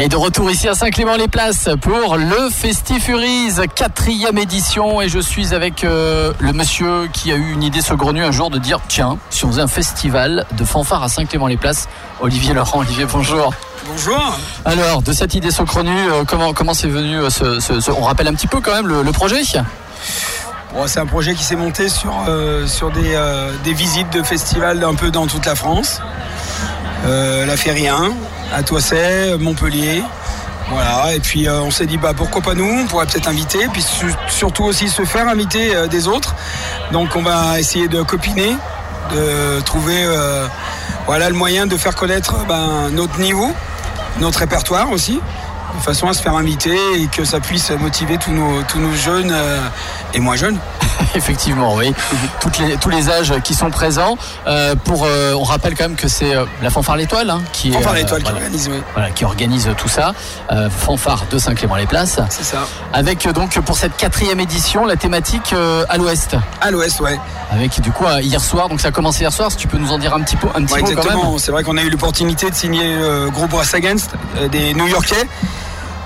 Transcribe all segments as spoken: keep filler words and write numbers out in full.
Et de retour ici à Saint-Clément-les-Places pour le Festifuries, quatrième édition. Et je suis avec euh, le monsieur qui a eu une idée saugrenue un jour de dire tiens, si on faisait un festival de fanfare à Saint-Clément-les-Places, Olivier Laurent. Olivier, bonjour. Bonjour. Alors, de cette idée saugrenue, euh, comment, comment c'est venu euh, ce, ce, ce, on rappelle un petit peu quand même le, le projet. Bon, c'est un projet qui s'est monté sur, euh, sur des, euh, des visites de festivals un peu dans toute la France. Euh, La Férien, à Toisset, Montpellier. Voilà, et puis euh, on s'est dit bah pourquoi pas nous, on pourrait peut-être inviter, puis su- surtout aussi se faire inviter euh, des autres. Donc on va essayer de copiner, de trouver euh, voilà, le moyen de faire connaître ben, notre niveau, notre répertoire aussi, de façon à se faire inviter et que ça puisse motiver tous nos, tous nos jeunes euh, et moins jeunes. Effectivement, oui. Toutes les, tous les âges qui sont présents. Euh, pour, euh, on rappelle quand même que c'est euh, la Fanfare l'Étoile hein, qui, Fanfare est, l'Étoile euh, qui voilà, organise, oui. Voilà, qui organise tout ça. Euh, Fanfare de Saint-Clément-les-Places. C'est ça. Avec euh, donc pour cette quatrième édition la thématique euh, à l'Ouest. À l'Ouest, ouais. Avec du coup hier soir, donc ça a commencé hier soir. Si tu peux nous en dire un petit peu, un petit ouais, mot exactement. Quand même. C'est vrai qu'on a eu l'opportunité de signer euh, groupe Brass Against euh, des New-Yorkais.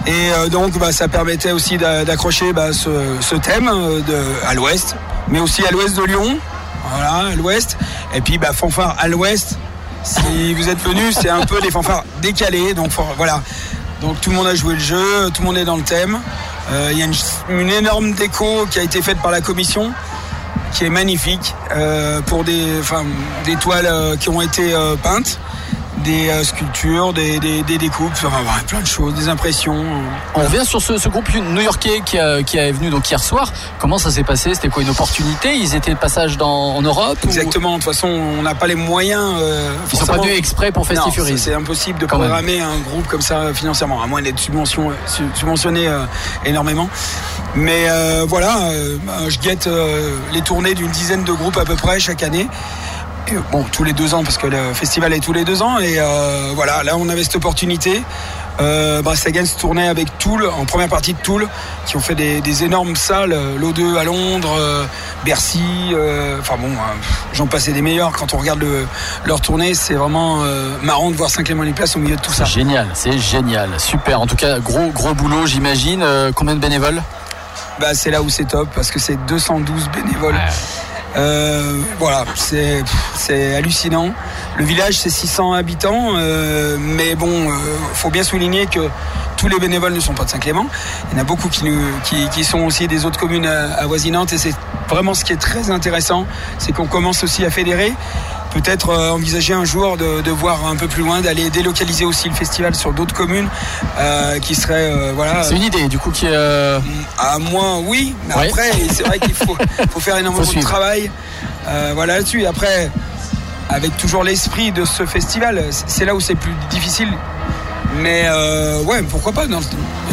Et donc bah, ça permettait aussi d'accrocher bah, ce, ce thème de, à l'ouest, mais aussi à l'ouest de Lyon, voilà, à l'ouest. Et puis bah, fanfare à l'ouest, si vous êtes venus, c'est un peu des fanfares décalées. Donc voilà, donc tout le monde a joué le jeu, tout le monde est dans le thème. Euh, il y a une, une énorme déco qui a été faite par la commission, qui est magnifique, euh, pour des, enfin, des toiles euh, qui ont été euh, peintes. Des euh, sculptures, des, des, des découpes, enfin, plein de choses, des impressions. On revient sur ce, ce groupe new-yorkais qui, a, qui est venu donc hier soir. Comment ça s'est passé ? C'était quoi, une opportunité ? Ils étaient de passage dans, en Europe ? Exactement, ou... de toute façon on n'a pas les moyens. Euh, Ils ne sont pas venus exprès pour Festifuries. C'est impossible de programmer un groupe comme ça financièrement, à moins d'être subventionné, subventionné euh, énormément. Mais euh, voilà, euh, je guette euh, les tournées d'une dizaine de groupes à peu près chaque année. Bon, tous les deux ans, parce que le festival est tous les deux ans. Et euh, voilà, là on avait cette opportunité. Euh, Brass Against tournait avec Tool, en première partie de Tool, qui ont fait des, des énormes salles, l'O deux à Londres, euh, Bercy. Euh, enfin bon, euh, j'en passais des meilleurs. Quand on regarde le, leur tournée, c'est vraiment euh, marrant de voir Saint-Clément-les-Places au milieu de tout ça. C'est génial, c'est génial, super. En tout cas, gros gros boulot, j'imagine. Euh, combien de bénévoles ? Bah, c'est là où c'est top, parce que c'est deux cent douze bénévoles. Ouais. Euh, voilà, c'est, c'est hallucinant. Le village, c'est six cents habitants, euh, mais bon, euh, faut bien souligner que tous les bénévoles ne sont pas de Saint-Clément. Il y en a beaucoup qui, nous, qui, qui sont aussi des autres communes avoisinantes, et c'est vraiment ce qui est très intéressant, c'est qu'on commence aussi à fédérer. Peut-être envisager un jour de, de voir un peu plus loin, d'aller délocaliser aussi le festival sur d'autres communes euh, qui seraient... Euh, voilà. C'est une idée, du coup, qui est... Euh... À moi, oui, mais ouais. Après, c'est vrai qu'il faut, faut faire énormément faut de travail euh, voilà, là-dessus. Après, avec toujours l'esprit de ce festival, c'est là où c'est plus difficile. Mais euh, ouais, pourquoi pas dans,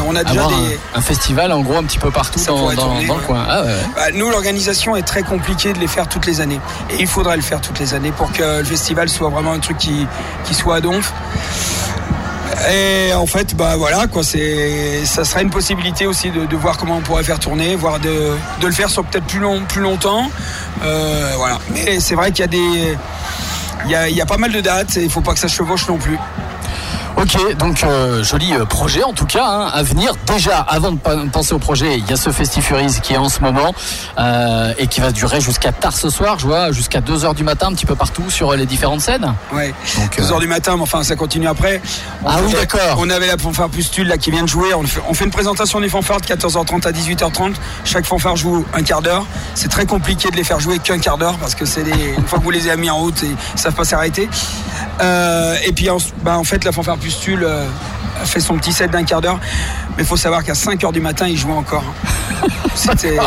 on a déjà avoir des... un, un festival, en gros, un petit peu partout dans, dans, tourner, dans ouais. le coin. Ah ouais. Bah, nous, l'organisation est très compliquée de les faire toutes les années. Et il faudrait le faire toutes les années pour que le festival soit vraiment un truc qui, qui soit à donf. Et en fait, bah voilà, quoi, c'est, ça serait une possibilité aussi de, de voir comment on pourrait faire tourner, voire de, de le faire sur peut-être plus, long, plus longtemps. Euh, voilà. Mais c'est vrai qu'il y a des... Il y a, il y a pas mal de dates et il ne faut pas que ça chevauche non plus. Ok, donc euh, joli projet en tout cas hein, à venir. Déjà, avant de penser au projet, il y a ce Festifuries qui est en ce moment euh, et qui va durer jusqu'à tard ce soir, je vois, jusqu'à deux heures du matin, un petit peu partout sur les différentes scènes. Oui, deux heures euh... du matin, mais enfin ça continue après. On ah oui, fait, d'accord. On avait la fanfare Pustule là, qui vient de jouer. On fait, on fait une présentation des fanfares de quatorze heures trente à dix-huit heures trente. Chaque fanfare joue un quart d'heure. C'est très compliqué de les faire jouer qu'un quart d'heure parce que c'est des... une fois que vous les avez mis en route, ils ne savent pas s'arrêter. Euh, et puis en, bah, en fait, la fanfare Pustule Pustule fait son petit set d'un quart d'heure, mais il faut savoir qu'à cinq heures du matin il joue encore. C'était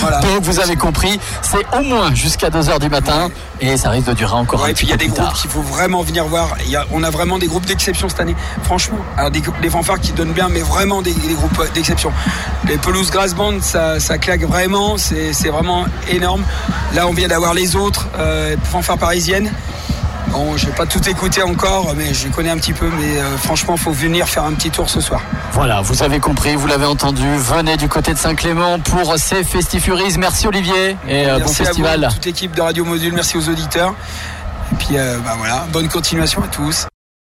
voilà. Donc vous avez compris, c'est au moins jusqu'à deux heures du matin et ça risque de durer encore ouais, un peu. Et puis il y a des groupes qu'il faut vraiment venir voir. Il y a, on a vraiment des groupes d'exception cette année, franchement. Alors des, des fanfares qui donnent bien, mais vraiment des, des groupes d'exception. Les Pelouse Grass Band, ça, ça claque vraiment, c'est, c'est vraiment énorme. Là on vient d'avoir les autres euh, fanfares parisiennes. Bon, je n'ai pas tout écouté encore, mais je connais un petit peu. Mais euh, franchement, il faut venir faire un petit tour ce soir. Voilà, vous avez compris, vous l'avez entendu. Venez du côté de Saint-Clément pour ces Festifuries. Merci Olivier et euh, merci bon festival. À vous, toute l'équipe de Radio Module, merci aux auditeurs. Et puis euh, bah, voilà, bonne continuation à tous.